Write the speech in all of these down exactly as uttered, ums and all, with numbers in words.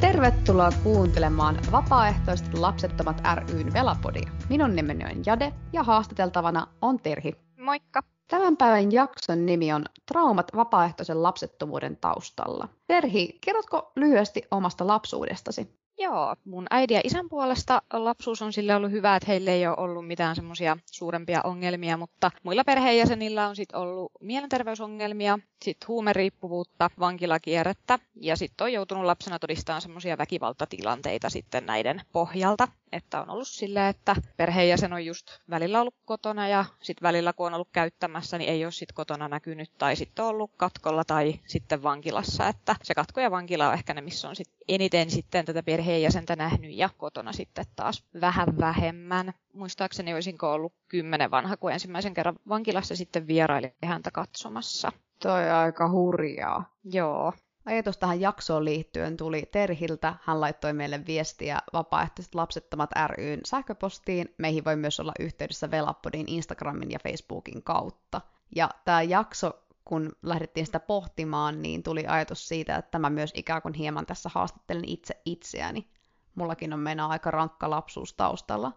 Tervetuloa kuuntelemaan Vapaaehtoiset Lapsettomat ry:n Velapodia. Minun nimeni on Jade ja haastateltavana on Terhi. Moikka! Tämän päivän jakson nimi on Traumat vapaaehtoisen lapsettomuuden taustalla. Terhi, kerrotko lyhyesti omasta lapsuudestasi? Joo, mun äidin ja isän puolesta lapsuus on sille ollut hyvä, että heillä ei ole ollut mitään semmoisia suurempia ongelmia, mutta muilla perheenjäsenillä on sitten ollut mielenterveysongelmia, sitten huumeriippuvuutta, vankilakierrettä ja sitten on joutunut lapsena todistamaan semmoisia väkivaltatilanteita sitten näiden pohjalta. Että on ollut silleen, että perheenjäsen on just välillä ollut kotona ja sitten välillä kun on ollut käyttämässä, niin ei ole sitten kotona näkynyt tai sitten on ollut katkolla tai sitten vankilassa. Että se katko ja vankila on ehkä ne, missä on sit eniten sitten tätä perheenjäsentä nähnyt ja kotona sitten taas vähän vähemmän. Muistaakseni olisinko ollut kymmenen vanha, kun ensimmäisen kerran vankilassa sitten vieraili häntä katsomassa. Toi aika hurjaa. Joo. Ajatus tähän jaksoon liittyen tuli Terhiltä. Hän laittoi meille viestiä Vapaaehtoiset Lapsettomat ry:n sähköpostiin. Meihin voi myös olla yhteydessä Velapodin Instagramin ja Facebookin kautta. Ja tämä jakso, kun lähdettiin sitä pohtimaan, niin tuli ajatus siitä, että mä myös ikään kuin hieman tässä haastattelen itse itseäni. Mullakin on meinaa aika rankka lapsuus taustalla.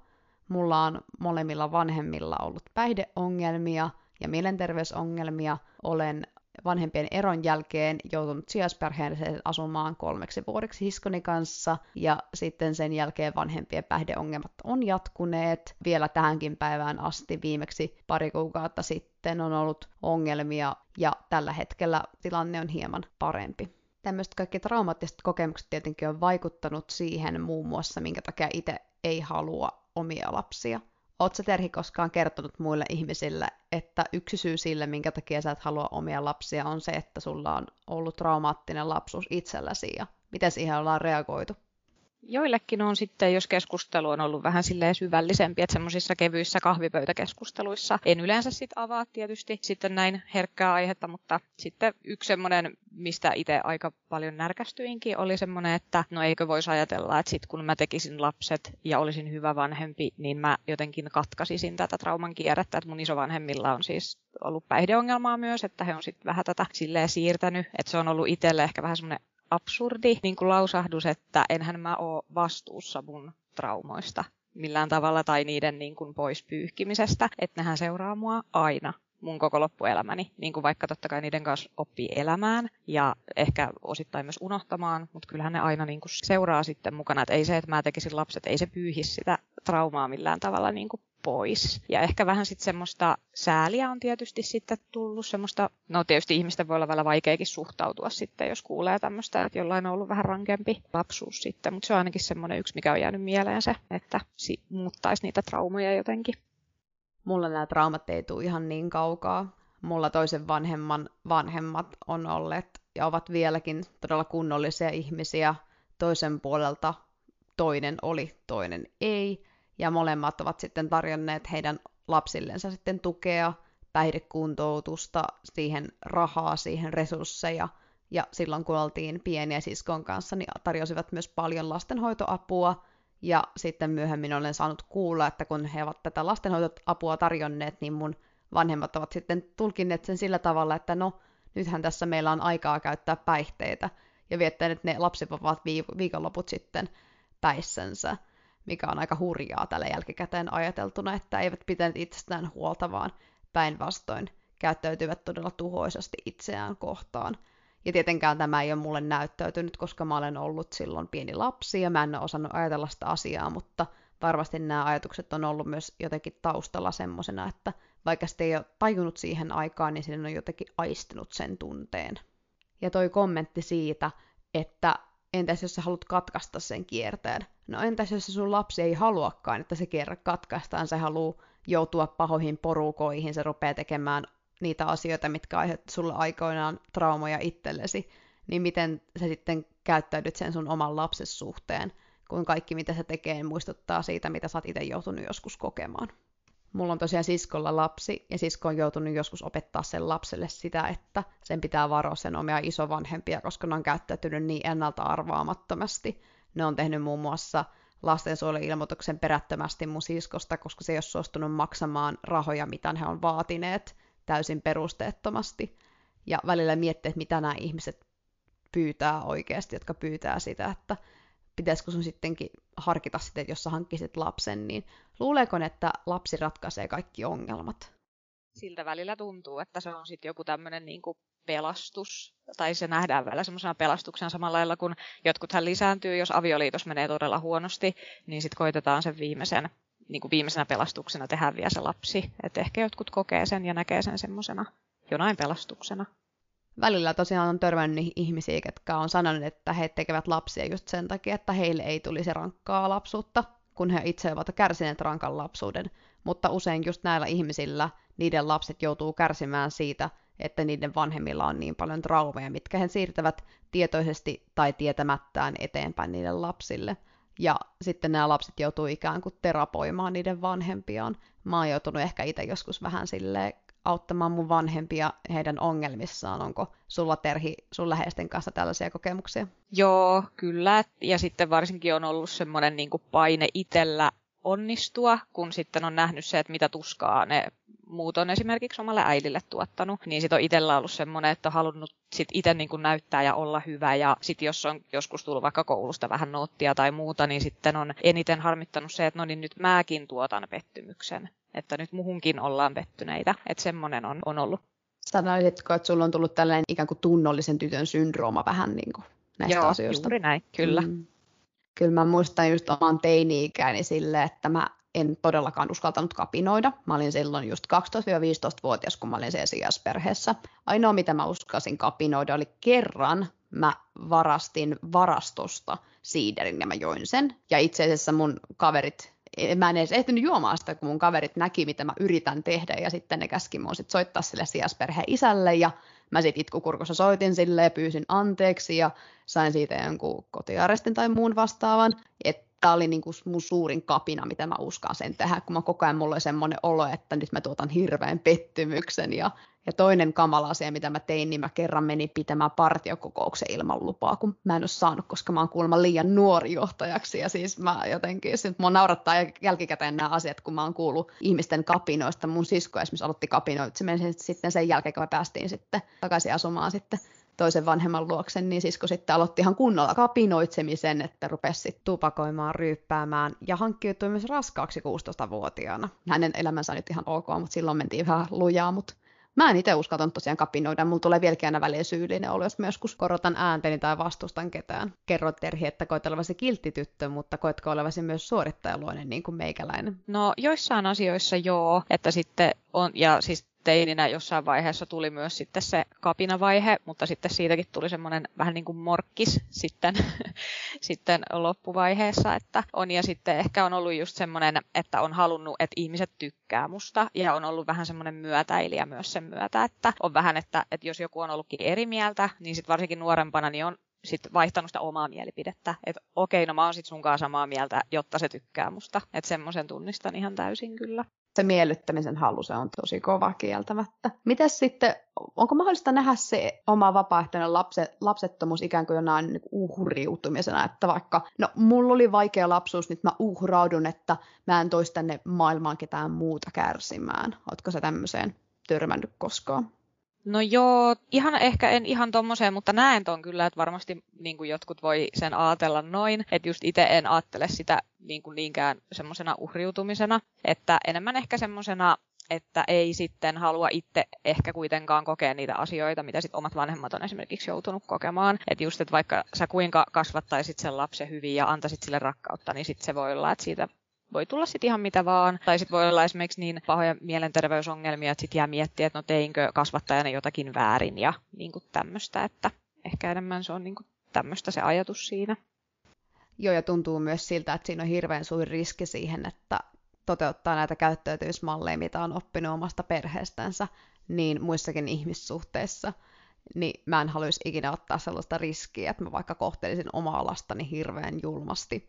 Mulla on molemmilla vanhemmilla ollut päihdeongelmia ja mielenterveysongelmia. Olen vanhempien eron jälkeen joutunut sijaisperheeseen asumaan kolmeksi vuodeksi siskoni kanssa, ja sitten sen jälkeen vanhempien päihdeongelmat on jatkuneet. Vielä tähänkin päivään asti viimeksi pari kuukautta sitten on ollut ongelmia, ja tällä hetkellä tilanne on hieman parempi. Tämmöiset kaikki traumaattiset kokemukset tietenkin on vaikuttanut siihen muun muassa, minkä takia itse ei halua omia lapsia. Oletko sä, Terhi, koskaan kertonut muille ihmisille, että yksi syy sille, minkä takia sä et halua omia lapsia, on se, että sulla on ollut traumaattinen lapsuus itselläsi, ja miten siihen ollaan reagoitu? Joillekin on sitten, jos keskustelu on ollut vähän silleen syvällisempi, että semmoisissa kevyissä kahvipöytäkeskusteluissa en yleensä sit avaa tietysti sitten näin herkkää aihetta, mutta sitten yksi semmoinen, mistä itse aika paljon närkästyinkin, oli semmoinen, että no eikö voisi ajatella, että sit kun mä tekisin lapset ja olisin hyvä vanhempi, niin mä jotenkin katkaisisin tätä trauman kierrettä, että mun isovanhemmilla on siis ollut päihdeongelmaa myös, että he on sitten vähän tätä silleen siirtänyt, että se on ollut itselle ehkä vähän semmoinen absurdi niin kuin lausahdus, että enhän mä ole vastuussa mun traumoista millään tavalla tai niiden niin kuin pois pyyhkimisestä, että nehän seuraa mua aina mun koko loppuelämäni, niin kuin vaikka totta kai niiden kanssa oppii elämään ja ehkä osittain myös unohtamaan, mutta kyllähän ne aina niin kuin seuraa sitten mukana, että ei se, että mä tekisin lapset, ei se pyyhi sitä traumaa millään tavalla niin kuin pois. Ja ehkä vähän sitten semmoista sääliä on tietysti sitten tullut semmoista, no tietysti ihmisten voi olla vähän vaikeakin suhtautua sitten, jos kuulee tämmöistä, että jollain on ollut vähän rankempi lapsuus sitten, mutta se on ainakin semmoinen yksi, mikä on jäänyt mieleen se, että si- muuttaisi niitä traumoja jotenkin. Mulla nämä traumat ei tule ihan niin kaukaa. Mulla toisen vanhemman vanhemmat on olleet ja ovat vieläkin todella kunnollisia ihmisiä. Toisen puolelta toinen oli, toinen ei. Ja molemmat ovat sitten tarjonneet heidän lapsillensa sitten tukea, päihdekuntoutusta, siihen rahaa, siihen resursseja. Ja silloin kun oltiin pieniä siskon kanssa, niin tarjosivat myös paljon lastenhoitoapua. Ja sitten myöhemmin olen saanut kuulla, että kun he ovat tätä lastenhoitoapua tarjonneet, niin mun vanhemmat ovat sitten tulkinneet sen sillä tavalla, että no, nythän tässä meillä on aikaa käyttää päihteitä. Ja viettäneet ne lapsivapaat viikonloput sitten päissänsä, mikä on aika hurjaa tällä jälkikäteen ajateltuna, että eivät pitäneet itsestään huolta, vaan päinvastoin käyttäytyvät todella tuhoisasti itseään kohtaan. Ja tietenkään tämä ei ole mulle näyttäytynyt, koska mä olen ollut silloin pieni lapsi ja mä en ole osannut ajatella sitä asiaa, mutta varmasti nämä ajatukset on ollut myös jotenkin taustalla semmoisena, että vaikka sitä ei ole tajunnut siihen aikaan, niin siinä on jotenkin aistinut sen tunteen. Ja toi kommentti siitä, että entäs jos sä haluat katkaista sen kierteen? No entäs jos sun lapsi ei haluakaan, että se kierre katkaistaan, se haluaa joutua pahoihin porukoihin, se rupeaa tekemään niitä asioita, mitkä aiheutti sulle aikoinaan traumoja itsellesi, niin miten sä sitten käyttäydyt sen sun oman lapsen suhteen, kun kaikki mitä sä tekee muistuttaa siitä, mitä sä oot itse joutunut joskus kokemaan. Mulla on tosiaan siskolla lapsi, ja sisko on joutunut joskus opettaa sen lapselle sitä, että sen pitää varoa sen omia isovanhempia, koska ne on käyttäytynyt niin ennalta arvaamattomasti. Ne on tehnyt muun muassa lastensuojeluilmoituksen perättömästi mun siskosta, koska se ei ole suostunut maksamaan rahoja, mitä he on vaatineet, täysin perusteettomasti. Ja välillä miettii, että mitä nämä ihmiset pyytää oikeasti, jotka pyytää sitä, että pitäisikö sun sittenkin harkita sitä, että jos sä hankkisit lapsen, niin luuleeko ne, että lapsi ratkaisee kaikki ongelmat? Siltä välillä tuntuu, että se on sitten joku tämmöinen niinku pelastus, tai se nähdään välillä semmoisena pelastuksena samalla lailla, kun jotkuthan lisääntyy, jos avioliitos menee todella huonosti, niin sitten koitetaan sen viimeisen, niinku viimeisenä pelastuksena tehdä vielä se lapsi. Et ehkä jotkut kokee sen ja näkee sen semmoisena jonain pelastuksena. Välillä tosiaan on törmännyt ihmisiä, jotka on sanonut, että he tekevät lapsia just sen takia, että heille ei tulisi rankkaa lapsuutta, kun he itse ovat kärsineet rankan lapsuuden. Mutta usein just näillä ihmisillä niiden lapset joutuu kärsimään siitä, että niiden vanhemmilla on niin paljon traumeja, mitkä he siirtävät tietoisesti tai tietämättään eteenpäin niille lapsille. Ja sitten nämä lapset joutuu ikään kuin terapoimaan niiden vanhempiaan. Mä oon joutunut ehkä itse joskus vähän silleen auttamaan mun vanhempia heidän ongelmissaan. Onko sulla, Terhi, sun läheisten kanssa tällaisia kokemuksia? Joo, kyllä. Ja sitten varsinkin on ollut semmoinen niin kuin paine itsellä onnistua, kun sitten on nähnyt se, että mitä tuskaa ne muut on esimerkiksi omalle äidille tuottanut, niin sitten on itsellä ollut semmoinen, että on halunnut sitten itse niin kuin näyttää ja olla hyvä, ja sitten jos on joskus tullut vaikka koulusta vähän noottia tai muuta, niin sitten on eniten harmittanut se, että no niin nyt mäkin tuotan pettymyksen, että nyt muhunkin ollaan pettyneitä, että semmoinen on, on ollut. Sanoisitko, että sulla on tullut tällainen ikään kuin tunnollisen tytön syndrooma vähän niin kuin näistä Joo, asioista? Joo, juuri näin, kyllä. Mm. Kyllä mä muistan just oman teini-ikäni silleen, että mä en todellakaan uskaltanut kapinoida. Mä olin silloin just kaksitoista-viisitoista-vuotias, kun mä olin siellä sijaisperheessä. Ainoa, mitä mä uskalsin kapinoida, oli kerran mä varastin varastosta siiderin ja mä join sen. Ja itse asiassa mun kaverit, mä en edes ehtinyt juomaan sitä, kun mun kaverit näki, mitä mä yritän tehdä. Ja sitten ne käski mun sit soittaa sille sijaisperheen isälle ja mä sitten itkukurkussa soitin sille ja pyysin anteeksi ja sain siitä jonkun kotiarrestin tai muun vastaavan. Tämä oli niinku mun suurin kapina, mitä mä uskaan sen tehdä, kun mä koko ajan mulla oli semmoinen olo, että nyt mä tuotan hirveän pettymyksen. Ja, ja toinen kamala asia, mitä mä tein, niin mä kerran menin pitämään partiokokouksen ilman lupaa, kun mä en ole saanut, koska mä oon kuulemma liian nuori johtajaksi. Ja siis mä jotenkin, nyt mua naurattaa jälkikäteen nämä asiat, kun mä oon kuullut ihmisten kapinoista. Mun sisko esimerkiksi aloitti kapinoitsemisen sitten sen jälkeen, kun me päästiin sitten takaisin asumaan sitten toisen vanhemman luoksen, niin sisko sitten aloitti ihan kunnolla kapinoitsemisen, että rupesi tupakoimaan, ryyppäämään ja hankkiutui myös raskaaksi kuusitoista-vuotiaana. Hänen elämänsä on nyt ihan ok, mutta silloin mentiin vähän lujaa, mutta mä en itse uskaltanut tosiaan kapinoida. Mulla tulee vieläkin aina väliin syyllinen olo, jos mä joskus korotan ääntäni tai vastustan ketään. Kerro, Terhi, että koet olevasi kiltti tyttö, mutta koetko olevasi myös suorittajaluoinen niin kuin meikäläinen? No joissain asioissa joo, että sitten on, ja siis teininä jossain vaiheessa tuli myös sitten se kapinavaihe, mutta sitten siitäkin tuli semmoinen vähän niin kuin morkkis sitten, sitten loppuvaiheessa, että on ja sitten ehkä on ollut just semmoinen, että on halunnut, että ihmiset tykkää musta ja on ollut vähän semmoinen myötäilijä myös sen myötä, että on vähän, että, että jos joku on ollutkin eri mieltä, niin sitten varsinkin nuorempana niin on sitten vaihtanut sitä omaa mielipidettä, että okei, no mä oon sitten sunkaan samaa mieltä, jotta se tykkää musta, että semmoisen tunnistan ihan täysin kyllä. Se miellyttämisen halu, se on tosi kova kieltämättä. Mitäs sitten, onko mahdollista nähdä se oma vapaaehtoinen lapse, lapsettomuus ikään kuin jonain uhriutumisena, että vaikka, no mulla oli vaikea lapsuus, nyt mä uhraudun, että mä en toisi tänne maailmaan ketään muuta kärsimään. Ootko sä tämmöiseen törmännyt koskaan? No joo, ihan ehkä en ihan tommoseen, mutta näen ton kyllä, että varmasti niin kuin jotkut voi sen ajatella noin, että just itse en ajattele sitä niin kuin niinkään semmosena uhriutumisena, että enemmän ehkä semmosena, että ei sitten halua itse ehkä kuitenkaan kokea niitä asioita, mitä sit omat vanhemmat on esimerkiksi joutunut kokemaan. Että just, että vaikka sä kuinka kasvattaisit sen lapsen hyvin ja antaisit sille rakkautta, niin sit se voi olla, että siitä voi tulla sitten ihan mitä vaan, tai sitten voi olla esimerkiksi niin pahoja mielenterveysongelmia, että sitten jää miettiä, että no teinkö kasvattajana jotakin väärin ja niin kuin tämmöistä, että ehkä enemmän se on niin kuin tämmöistä se ajatus siinä. Joo, ja tuntuu myös siltä, että siinä on hirveän suuri riski siihen, että toteuttaa näitä käyttäytymismalleja, mitä on oppinut omasta perheestänsä, niin muissakin ihmissuhteissa, niin mä en haluaisi ikinä ottaa sellaista riskiä, että mä vaikka kohtelisin omaa lastani hirveän julmasti.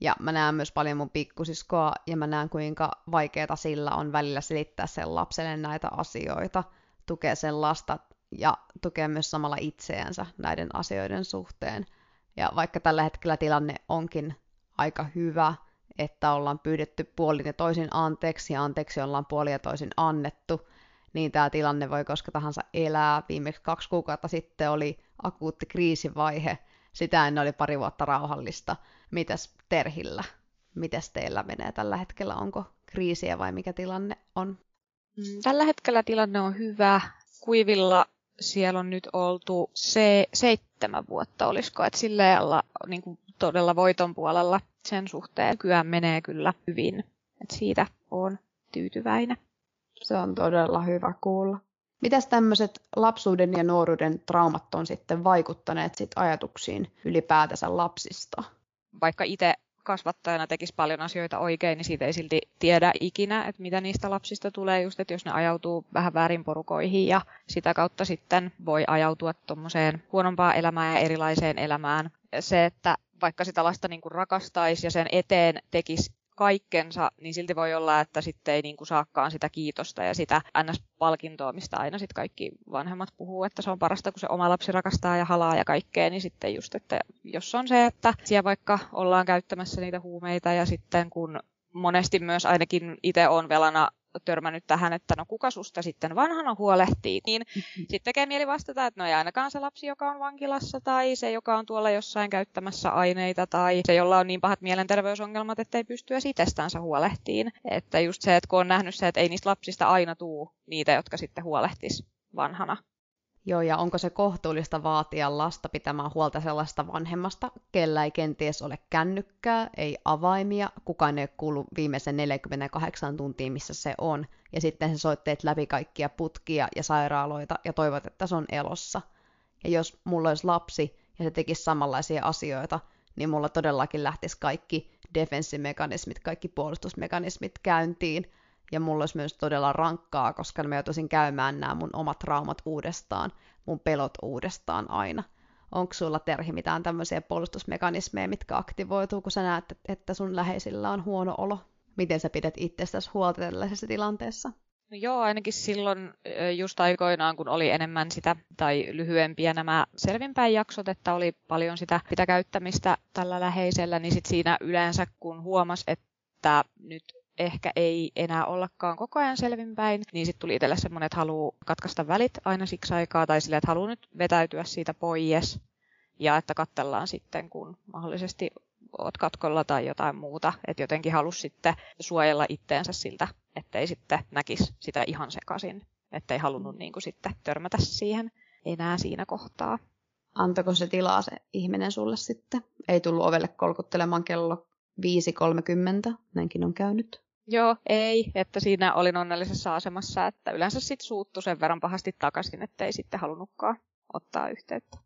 Ja mä näen myös paljon mun pikkusiskoa ja mä näen kuinka vaikeaa sillä on välillä selittää sen lapselle näitä asioita, tukea sen lasta ja tukea myös samalla itseänsä näiden asioiden suhteen. Ja vaikka tällä hetkellä tilanne onkin aika hyvä, että ollaan pyydetty puolin ja toisin anteeksi ja anteeksi ollaan puolin ja toisin annettu, niin tämä tilanne voi koska tahansa elää. Viimeksi kaksi kuukautta sitten oli akuutti kriisivaihe. Sitä ennen oli pari vuotta rauhallista. Mitäs Terhillä? Mites teillä menee tällä hetkellä? Onko kriisiä vai mikä tilanne on? Tällä hetkellä tilanne on hyvä. Kuivilla siellä on nyt oltu se seitsemän vuotta, olisiko, että silleen niin kuin todella voiton puolella sen suhteen. Kyllä menee kyllä hyvin. Et siitä on tyytyväinen. Se on todella hyvä kuulla. Mitäs tämmöiset lapsuuden ja nuoruuden traumat on sitten vaikuttaneet sit ajatuksiin ylipäätänsä lapsista? Vaikka itse kasvattajana tekisi paljon asioita oikein, niin siitä ei silti tiedä ikinä, että mitä niistä lapsista tulee. Just, että jos ne ajautuu vähän väärin porukoihin ja sitä kautta sitten voi ajautua tuommoiseen huonompaan elämään ja erilaiseen elämään. Se, että vaikka sitä lasta niin kuin rakastaisi ja sen eteen tekisi kaikkensa, niin silti voi olla, että sitten ei niin kuin saakaan sitä kiitosta ja sitä än äs-palkintoa, mistä aina sitten kaikki vanhemmat puhuu, että se on parasta, kun se oma lapsi rakastaa ja halaa ja kaikkea, niin sitten just, että jos on se, että siellä vaikka ollaan käyttämässä niitä huumeita ja sitten kun monesti myös ainakin itse olen velana törmännyt tähän, että no kuka susta sitten vanhana huolehtii, niin sitten tekee mieli vastata, että no ei ainakaan se lapsi, joka on vankilassa tai se, joka on tuolla jossain käyttämässä aineita tai se, jolla on niin pahat mielenterveysongelmat, että ei pysty edes itsestänsä huolehtiin. Että just se, että kun on nähnyt se, että ei niistä lapsista aina tule niitä, jotka sitten huolehtis vanhana. Joo, ja onko se kohtuullista vaatia lasta pitämään huolta sellaista vanhemmasta, kellä ei kenties ole kännykkää, ei avaimia, kukaan ei ole kuullut viimeisen neljäkymmentäkahdeksan tuntia, missä se on, ja sitten sä soitteet läpi kaikkia putkia ja sairaaloita ja toivot, että se on elossa. Ja jos mulla olisi lapsi ja se tekisi samanlaisia asioita, niin mulla todellakin lähtisi kaikki defenssimekanismit, kaikki puolustusmekanismit käyntiin, ja mulla olisi myös todella rankkaa, koska mä joutuisin käymään nämä mun omat traumat uudestaan, mun pelot uudestaan aina. Onko sulla, Terhi, mitään tämmöisiä puolustusmekanismeja, mitkä aktivoituu, kun sä näet, että sun läheisillä on huono olo? Miten sä pidät itsestäsi huolta tällaisessa tilanteessa? No joo, ainakin silloin just aikoinaan, kun oli enemmän sitä, tai lyhyempiä nämä selvinpäin jaksot, että oli paljon sitä, sitä käyttämistä tällä läheisellä, niin sit siinä yleensä, kun huomasi, että nyt ehkä ei enää ollakaan koko ajan selvinpäin, niin sitten tuli itselle semmoinen, että haluaa katkaista välit aina siksi aikaa, tai sille, että haluaa nyt vetäytyä siitä pois, ja että katsellaan sitten, kun mahdollisesti oot katkolla tai jotain muuta, että jotenkin halusi sitten suojella itteensä siltä, ettei sitten näkisi sitä ihan sekaisin, ettei halunnut niin kuin sitten törmätä siihen enää siinä kohtaa. Antako se tilaa se ihminen sulle sitten? Ei tullut ovelle kolkuttelemaan kello viisi kolmekymmentä, näinkin on käynyt. Joo, ei, että siinä olin onnellisessa asemassa, että yleensä sitten suuttu sen verran pahasti takaisin, ettei sitten halunnutkaan ottaa yhteyttä.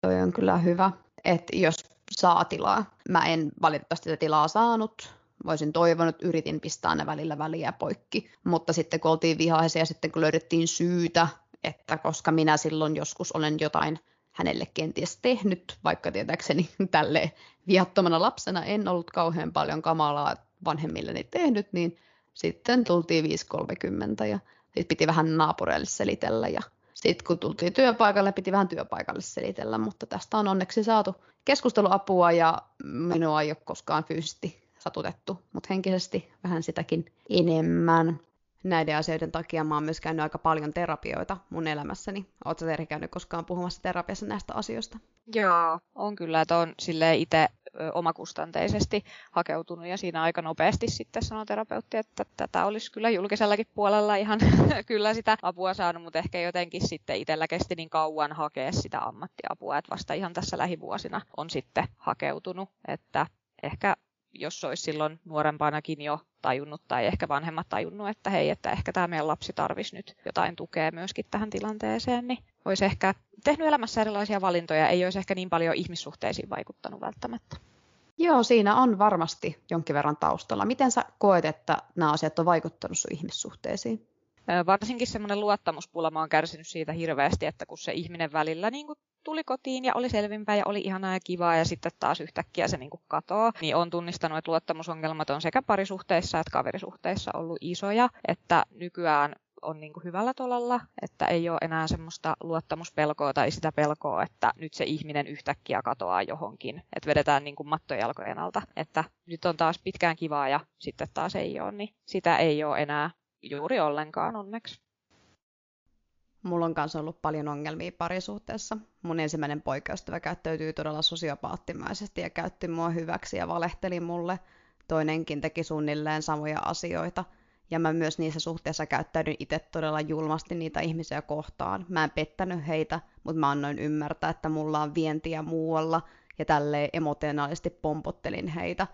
Toi on kyllä hyvä, että jos saa tilaa. Mä en valitettavasti sitä tilaa saanut, voisin toivonut, yritin pistää ne välillä väliä poikki, mutta sitten kun oltiin vihaisia ja sitten kun löydettiin syytä, että koska minä silloin joskus olen jotain hänelle kenties tehnyt, vaikka tietääkseni tälleen viattomana lapsena en ollut kauhean paljon kamalaa vanhemmilleni tehnyt, niin sitten tultiin viisi kolmekymmentä ja sitten piti vähän naapureille selitellä ja sitten kun tultiin työpaikalle, piti vähän työpaikalle selitellä, mutta tästä on onneksi saatu keskusteluapua ja minua ei ole koskaan fyysisesti satutettu, mutta henkisesti vähän sitäkin enemmän. Näiden asioiden takia mä oon myös käynyt aika paljon terapioita mun elämässäni. Ootko sä, Terhi, käynyt koskaan puhumassa terapiassa näistä asioista? Joo, on kyllä, että on silleen itse omakustanteisesti hakeutunut ja siinä aika nopeasti sitten sanoi terapeutti, että tätä olisi kyllä julkisellakin puolella ihan kyllä sitä apua saanut, mutta ehkä jotenkin sitten itsellä kesti niin kauan hakea sitä ammattiapua, että vasta ihan tässä lähivuosina on sitten hakeutunut, että ehkä jos olisi silloin nuorempanakin jo tajunnut tai ehkä vanhemmat tajunnut, että hei, että ehkä tämä meidän lapsi tarvisi nyt jotain tukea myöskin tähän tilanteeseen, niin olisi ehkä tehnyt elämässä erilaisia valintoja, ei olisi ehkä niin paljon ihmissuhteisiin vaikuttanut välttämättä. Joo, siinä on varmasti jonkin verran taustalla. Miten sä koet, että nämä asiat on vaikuttanut sun ihmissuhteisiin? Varsinkin semmoinen luottamuspula, mä oon kärsinyt siitä hirveästi, että kun se ihminen välillä niin kun tuli kotiin ja oli selvinpäin ja oli ihanaa ja kivaa ja sitten taas yhtäkkiä se niin kun katoo, niin on tunnistanut, että luottamusongelmat on sekä parisuhteissa että kaverisuhteissa ollut isoja, että nykyään on niin kuin hyvällä tolalla, että ei ole enää semmoista luottamuspelkoa tai sitä pelkoa, että nyt se ihminen yhtäkkiä katoaa johonkin, että vedetään niin kuin mattojalkojen alta, että nyt on taas pitkään kivaa ja sitten taas ei ole, niin sitä ei ole enää juuri ollenkaan onneksi. Mulla on kanssa ollut paljon ongelmia parisuhteessa. Mun ensimmäinen poikaystävä käyttäytyi todella sosiopaattimaisesti ja käytti mua hyväksi ja valehteli mulle. Toinenkin teki suunnilleen samoja asioita. Ja mä myös niissä suhteessa käyttäydyin itse todella julmasti niitä ihmisiä kohtaan. Mä en pettänyt heitä, mutta mä annoin ymmärtää, että mulla on vientiä muualla. Ja tälleen emotionaalisesti pompottelin heitä.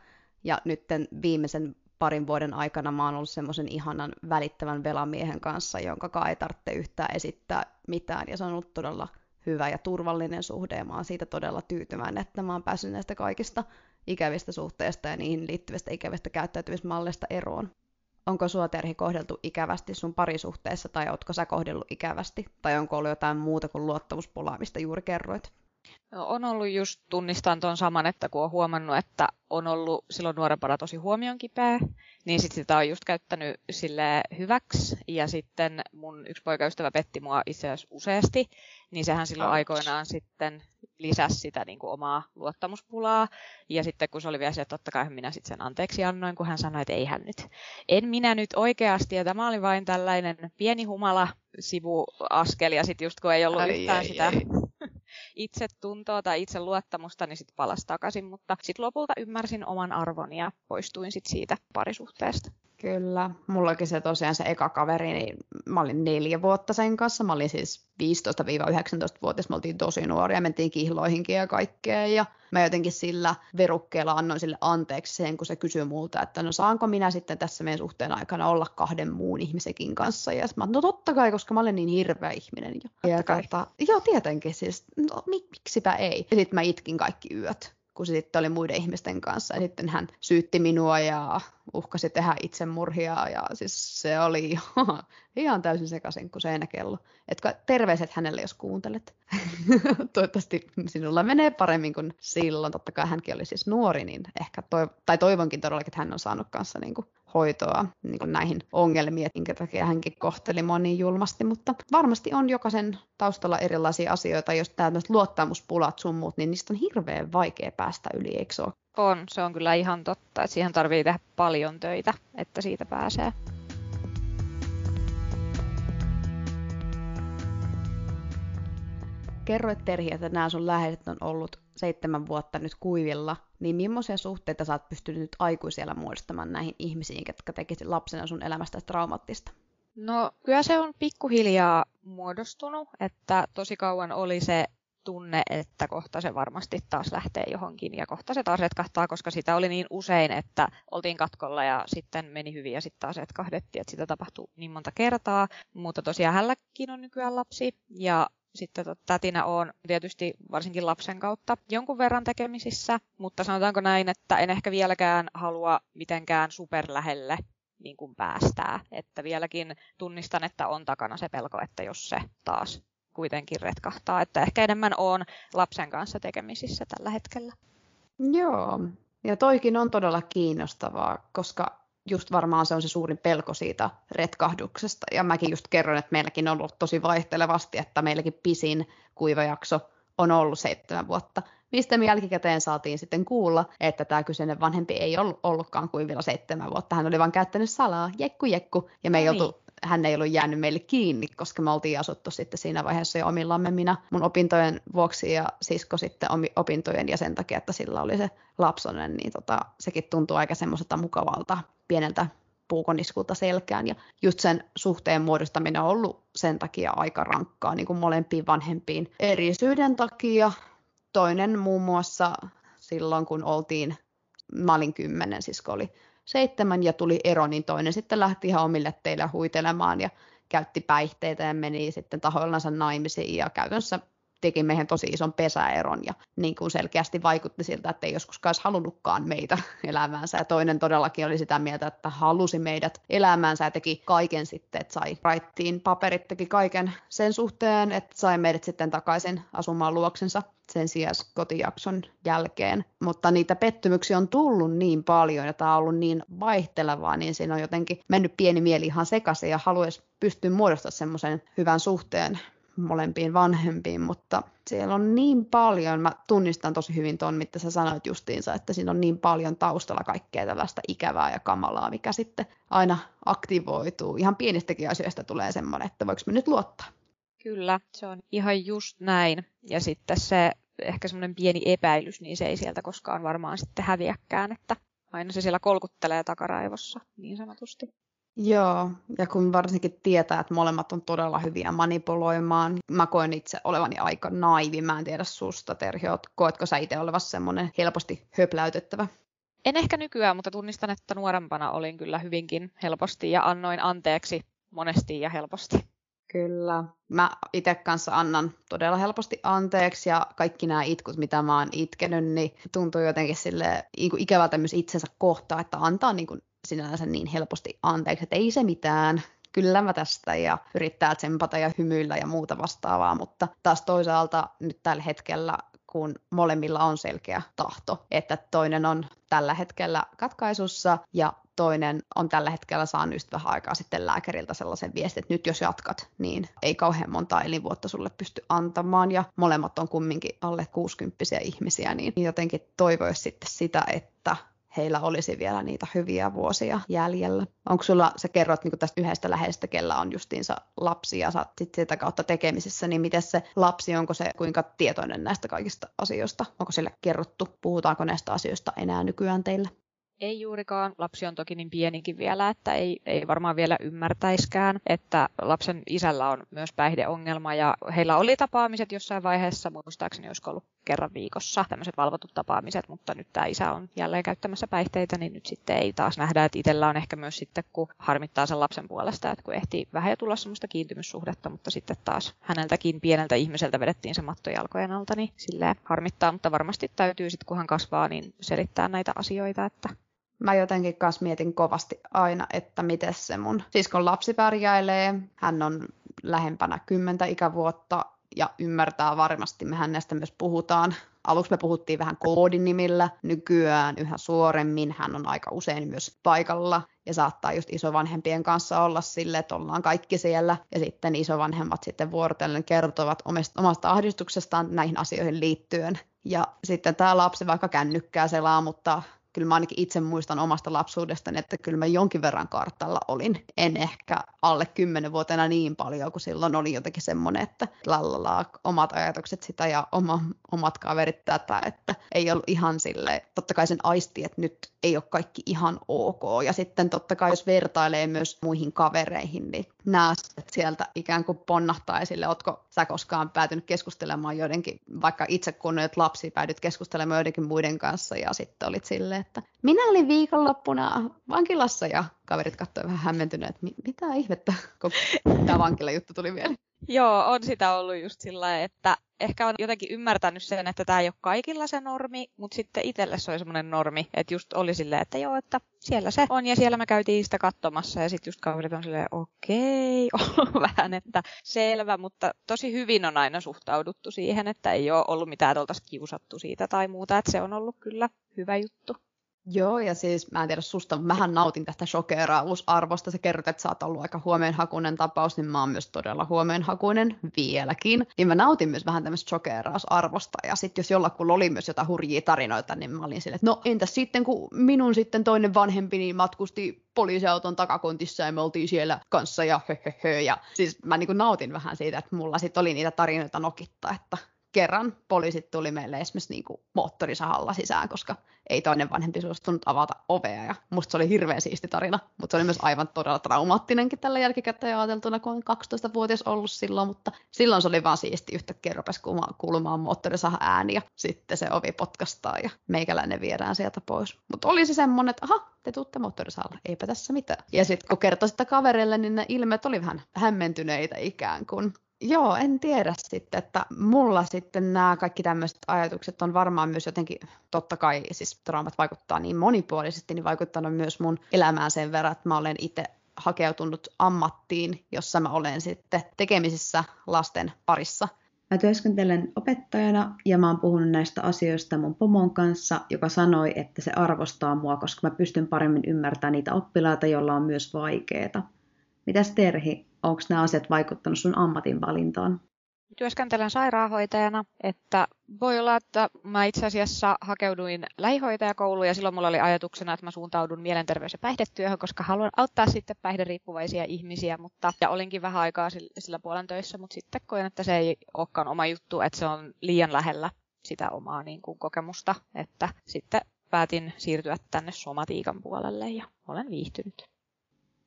Ja nytten viimeisen parin vuoden aikana mä oon ollut semmoisen ihanan välittävän velamiehen kanssa, jonka ei tarvitse yhtään esittää mitään. Ja se on ollut todella hyvä ja turvallinen suhde. Ja mä oon siitä todella tyytyväinen, että mä oon päässyt näistä kaikista ikävistä suhteista ja niihin liittyvistä ikävistä käyttäytymismalleista eroon. Onko sua, Terhi, kohdeltu ikävästi sun parisuhteessa, tai ootko sä kohdellut ikävästi? Tai onko ollut jotain muuta kuin luottamuspulaa, mistä juuri kerroit? No, on ollut just, tunnistan tuon saman, että kun on huomannut, että on ollut silloin nuorempana tosi huomionkipää, niin sit sitä on just käyttänyt sille hyväksi. Ja sitten mun yksi poikaystävä petti mua itse asiassa useasti, niin sehän silloin aikoinaan sitten lisäsi sitä niin kuin omaa luottamuspulaa. Ja sitten kun se oli vielä se, että totta kai minä sitten sen anteeksi annoin, kun hän sanoi, että ei hän nyt. En minä nyt oikeasti, ja tämä oli vain tällainen pieni humala sivuaskel, ja sitten just kun ei ollut ai, yhtään ai, sitä... Ai. itsetuntoa tai itseluottamusta, niin sitten palasi takaisin, mutta sitten lopulta ymmärsin oman arvoni ja poistuin sit siitä parisuhteesta. Kyllä, mullakin se tosiaan se eka kaveri, niin mä olin neljä vuotta sen kanssa, mä olin siis viisitoista-yhdeksäntoista-vuotias, me oltiin tosi nuoria, mentiin kihloihinkin ja kaikkea, ja mä jotenkin sillä verukkeella annoin sille anteeksi sen, kun se kysyi multa, että no saanko minä sitten tässä meidän suhteen aikana olla kahden muun ihmisenkin kanssa, ja mä no totta kai, koska mä olen niin hirveä ihminen jo. Ja kautta, joo, tietenkin, siis no, miksipä ei. Ja sitten mä itkin kaikki yöt, kun se sitten oli muiden ihmisten kanssa, ja sitten hän syytti minua ja uhkasi tehdä itsemurhia, ja siis se oli ihan, ihan täysin sekaisin, kun se seinäkello. Että terveiset hänelle, jos kuuntelet. Toivottavasti sinulla menee paremmin kuin silloin. Totta kai hänkin oli siis nuori, niin ehkä toiv- tai toivonkin todellakin, että hän on saanut kanssa niin kuin hoitoa niin kuin näihin ongelmiin, minkä takia hänkin kohteli mua niin julmasti, mutta varmasti on jokaisen taustalla erilaisia asioita, jos tämmöiset luottamuspulat sun muut, niin niistä on hirveän vaikea päästä yli, eikö se ole? On, se on kyllä ihan totta, että siihen tarvitsee tehdä paljon töitä, että siitä pääsee. Kerroit, Terhi, että nämä sun läheiset on ollut seitsemän vuotta nyt kuivilla, niin millaisia suhteita sä oot pystynyt nyt aikuisella muodostamaan näihin ihmisiin, jotka tekisi lapsena sun elämästä traumaattista? No kyllä se on pikkuhiljaa muodostunut, että tosi kauan oli se tunne, että kohta se varmasti taas lähtee johonkin ja kohta se taas retkahtaa, koska sitä oli niin usein, että oltiin katkolla ja sitten meni hyvin ja sitten taas retkahdettiin, että sitä tapahtui niin monta kertaa, mutta tosiaan hänelläkin on nykyään lapsi ja sitten tätinä on tietysti varsinkin lapsen kautta jonkun verran tekemisissä, mutta sanotaanko näin, että en ehkä vieläkään halua mitenkään superlähelle niin kuin päästää, että vieläkin tunnistan, että on takana se pelko, että jos se taas kuitenkin retkahtaa, että ehkä enemmän olen lapsen kanssa tekemisissä tällä hetkellä. Joo, ja toikin on todella kiinnostavaa, koska just varmaan se on se suurin pelko siitä retkahduksesta, ja mäkin just kerron, että meilläkin on ollut tosi vaihtelevasti, että meilläkin pisin kuivajakso on ollut seitsemän vuotta, mistä me jälkikäteen saatiin sitten kuulla, että tämä kyseinen vanhempi ei ollut, ollutkaan kuivilla seitsemän vuotta, hän oli vaan käyttänyt salaa, jekku jekku, ja me ei oltu... Hän ei ollut jäänyt meille kiinni, koska me oltiin asuttu sitten siinä vaiheessa jo omillamme, minä mun opintojen vuoksi ja sisko sitten opintojen ja sen takia, että sillä oli se lapsonen, niin tota, sekin tuntuu aika semmoiselta mukavalta pieneltä puukoniskulta selkään. Ja just sen suhteen muodostaminen on ollut sen takia aika rankkaa niin kuin molempiin vanhempiin erisyyden takia. Toinen muun muassa silloin, kun oltiin, mä olin kymmenen, sisko oli seitsemän ja tuli ero, niin toinen sitten lähti ihan omille teillä huitelemaan ja käytti päihteitä ja meni sitten tahoillansa naimisiin ja käytännössä teki meihin tosi ison pesäeron ja niin kuin selkeästi vaikutti siltä, että ei joskus olisi halunnutkaan meitä elämäänsä ja toinen todellakin oli sitä mieltä, että halusi meidät elämäänsä ja teki kaiken sitten, että sai raittiin paperit, teki kaiken sen suhteen, että sai meidät sitten takaisin asumaan luoksensa sen sijaan kotijakson jälkeen, mutta niitä pettymyksiä on tullut niin paljon ja tämä on ollut niin vaihtelevaa, niin siinä on jotenkin mennyt pieni mieli ihan sekaisin ja haluaisi pystyä muodostamaan semmoisen hyvän suhteen molempiin vanhempiin, mutta siellä on niin paljon, mä tunnistan tosi hyvin ton, mitä sä sanoit justiinsa, että siinä on niin paljon taustalla kaikkea tällaista ikävää ja kamalaa, mikä sitten aina aktivoituu. Ihan pienistäkin asioista tulee semmoinen, että voiko mä nyt luottaa. Kyllä, se on ihan just näin. Ja sitten se ehkä semmoinen pieni epäilys, niin se ei sieltä koskaan varmaan sitten häviäkään, että aina se siellä kolkuttelee takaraivossa niin sanotusti. Joo, ja kun varsinkin tietää, että molemmat on todella hyviä manipuloimaan. Mä koen itse olevani aika naivi, mä en tiedä susta, Terhi, koetko sä itse olevasi semmoinen helposti höpläytettävä? En ehkä nykyään, mutta tunnistan, että nuorempana olin kyllä hyvinkin helposti ja annoin anteeksi monesti ja helposti. Kyllä. Mä itse kanssa annan todella helposti anteeksi ja kaikki nämä itkut, mitä mä oon itkenyt, niin tuntuu jotenkin sille ikävältä myös itsensä kohtaan, että antaa niin kuin sinänsä niin helposti anteeksi, että ei se mitään, kyllä mä tästä ja yrittää tsempata ja hymyillä ja muuta vastaavaa, mutta taas toisaalta nyt tällä hetkellä, kun molemmilla on selkeä tahto, että toinen on tällä hetkellä katkaisussa ja toinen on tällä hetkellä saanut just vähän aikaa sitten lääkäriltä sellaisen viestin, että nyt jos jatkat, niin ei kauhean monta elinvuotta sulle pysty antamaan. Ja molemmat on kumminkin alle kuusikymppisiä ihmisiä, niin jotenkin toivoisi sitten sitä, että heillä olisi vielä niitä hyviä vuosia jäljellä. Onko sulla, sä kerrot niin tästä yhdestä läheisestä, kellä on justiinsa lapsi ja sä oot sitten sitä kautta tekemisissä, niin miten se lapsi, onko se kuinka tietoinen näistä kaikista asioista? Onko sille kerrottu? Puhutaanko näistä asioista enää nykyään teillä? Ei juurikaan. Lapsi on toki niin pienikin vielä, että ei, ei varmaan vielä ymmärtäiskään, että lapsen isällä on myös päihdeongelma ja heillä oli tapaamiset jossain vaiheessa, muistaakseni olisiko ollut kerran viikossa tämmöiset valvotut tapaamiset, mutta nyt tämä isä on jälleen käyttämässä päihteitä, niin nyt sitten ei taas nähdä, että itsellä on ehkä myös sitten, kun harmittaa sen lapsen puolesta, että kun ehtii vähän jo tulla semmoista kiintymyssuhdetta, mutta sitten taas häneltäkin pieneltä ihmiseltä vedettiin se matto jalkojen alta, niin silleen harmittaa, mutta varmasti täytyy sitten, kun hän kasvaa, niin selittää näitä asioita, että mä jotenkin kanssa mietin kovasti aina, että miten se mun siskon lapsi pärjäilee. Hän on lähempänä kymmentä ikävuotta ja ymmärtää varmasti. Me hänestä myös puhutaan. Aluksi me puhuttiin vähän koodinimillä. Nykyään yhä suoremmin hän on aika usein myös paikalla. Ja saattaa just isovanhempien kanssa olla sille, että ollaan kaikki siellä. Ja sitten isovanhemmat sitten vuorotellen kertovat omasta ahdistuksestaan näihin asioihin liittyen. Ja sitten tämä lapsi vaikka kännykkää selaa, mutta kyllä mä ainakin itse muistan omasta lapsuudestani, että kyllä mä jonkin verran kartalla olin. En ehkä alle kymmenvuotiaana niin paljon, kun silloin oli jotenkin semmoinen, että lalala, omat ajatukset sitä ja oma, omat kaverit tätä, että ei ollut ihan silleen, totta kai sen aisti, että nyt ei ole kaikki ihan ok. Ja sitten totta kai, jos vertailee myös muihin kavereihin, niin nämä sieltä ikään kuin ponnahtaa esille. Ootko sä koskaan päätynyt keskustelemaan joidenkin, vaikka itse kun olet lapsi, päädyt keskustelemaan joidenkin muiden kanssa ja sitten olit silleen, että minä olin viikonloppuna vankilassa ja kaverit katsoivat vähän hämmentyneet, että mitä ihmettä, kun tämä vankilajuttu tuli vielä. Joo, on sitä ollut just sillä, että ehkä on jotenkin ymmärtänyt sen, että tämä ei ole kaikilla se normi, mutta sitten itselle se oli semmoinen normi, että just oli silleen, että joo, että siellä se on ja siellä me käytiin sitä katsomassa ja sitten just kaverit on silleen, okei, on vähän, että selvä, mutta tosi hyvin on aina suhtauduttu siihen, että ei ole ollut mitään, että oltaisiin kiusattu siitä tai muuta, että se on ollut kyllä hyvä juttu. Joo, ja siis mä en tiedä susta, mutta mähän nautin tästä shokeraavuusarvosta. Sä kerrot, että sä oot ollut aika huomeenhakuinen tapaus, niin mä oon myös todella huomeenhakuinen vieläkin. Niin mä nautin myös vähän tämmöistä shokerausarvosta. Ja sitten jos jollakulla oli myös jotain hurjia tarinoita, niin mä olin silleen, että no entäs sitten, kun minun sitten toinen vanhempi niin matkusti poliisiauton takakontissa ja me oltiin siellä kanssa ja höhöhö. Ja siis mä niin kuin nautin vähän siitä, että mulla sitten oli niitä tarinoita nokitta, että kerran poliisit tuli meille esimerkiksi niin kuin moottorisahalla sisään, koska ei toinen vanhempi suostunut avata ovea. Ja musta se oli hirveän siisti tarina, mutta se oli myös aivan todella traumaattinenkin tällä jälkikäteen ajateltuna, kun on kaksitoistavuotias ollut silloin. Mutta silloin se oli vaan siisti, yhtäkkiä rupesi kuulumaan moottorisaha ääni ja sitten se ovi potkastaa ja meikäläinen viedään sieltä pois. Mutta oli se semmoinen, että aha, te tuutte moottorisahalla, eipä tässä mitään. Ja sitten kun kertoi sitä kaverille, niin ne ilmeet oli vähän hämmentyneitä ikään kuin. Joo, en tiedä sitten, että mulla sitten nämä kaikki tämmöiset ajatukset on varmaan myös jotenkin, totta kai siis traumat vaikuttaa niin monipuolisesti, niin vaikuttanut myös mun elämään sen verran, että mä olen itse hakeutunut ammattiin, jossa mä olen sitten tekemisissä lasten parissa. Mä työskentelen opettajana ja mä oon puhunut näistä asioista mun pomon kanssa, joka sanoi, että se arvostaa mua, koska mä pystyn paremmin ymmärtämään niitä oppilaita, joilla on myös vaikeeta. Mitäs Terhi? Onko nämä asiat vaikuttanut sun ammatin valintaan? Työskentelen sairaanhoitajana, että voi olla, että mä itse asiassa hakeuduin lähihoitajakouluun ja silloin mulla oli ajatuksena, että mä suuntaudun mielenterveys- ja päihdetyöhön, koska haluan auttaa sitten päihderiippuvaisia ihmisiä, mutta ja olinkin vähän aikaa sillä, sillä puolen töissä, mutta sitten koen, että se ei olekaan oma juttu, että se on liian lähellä sitä omaa niin kuin, kokemusta, että sitten päätin siirtyä tänne somatiikan puolelle ja olen viihtynyt.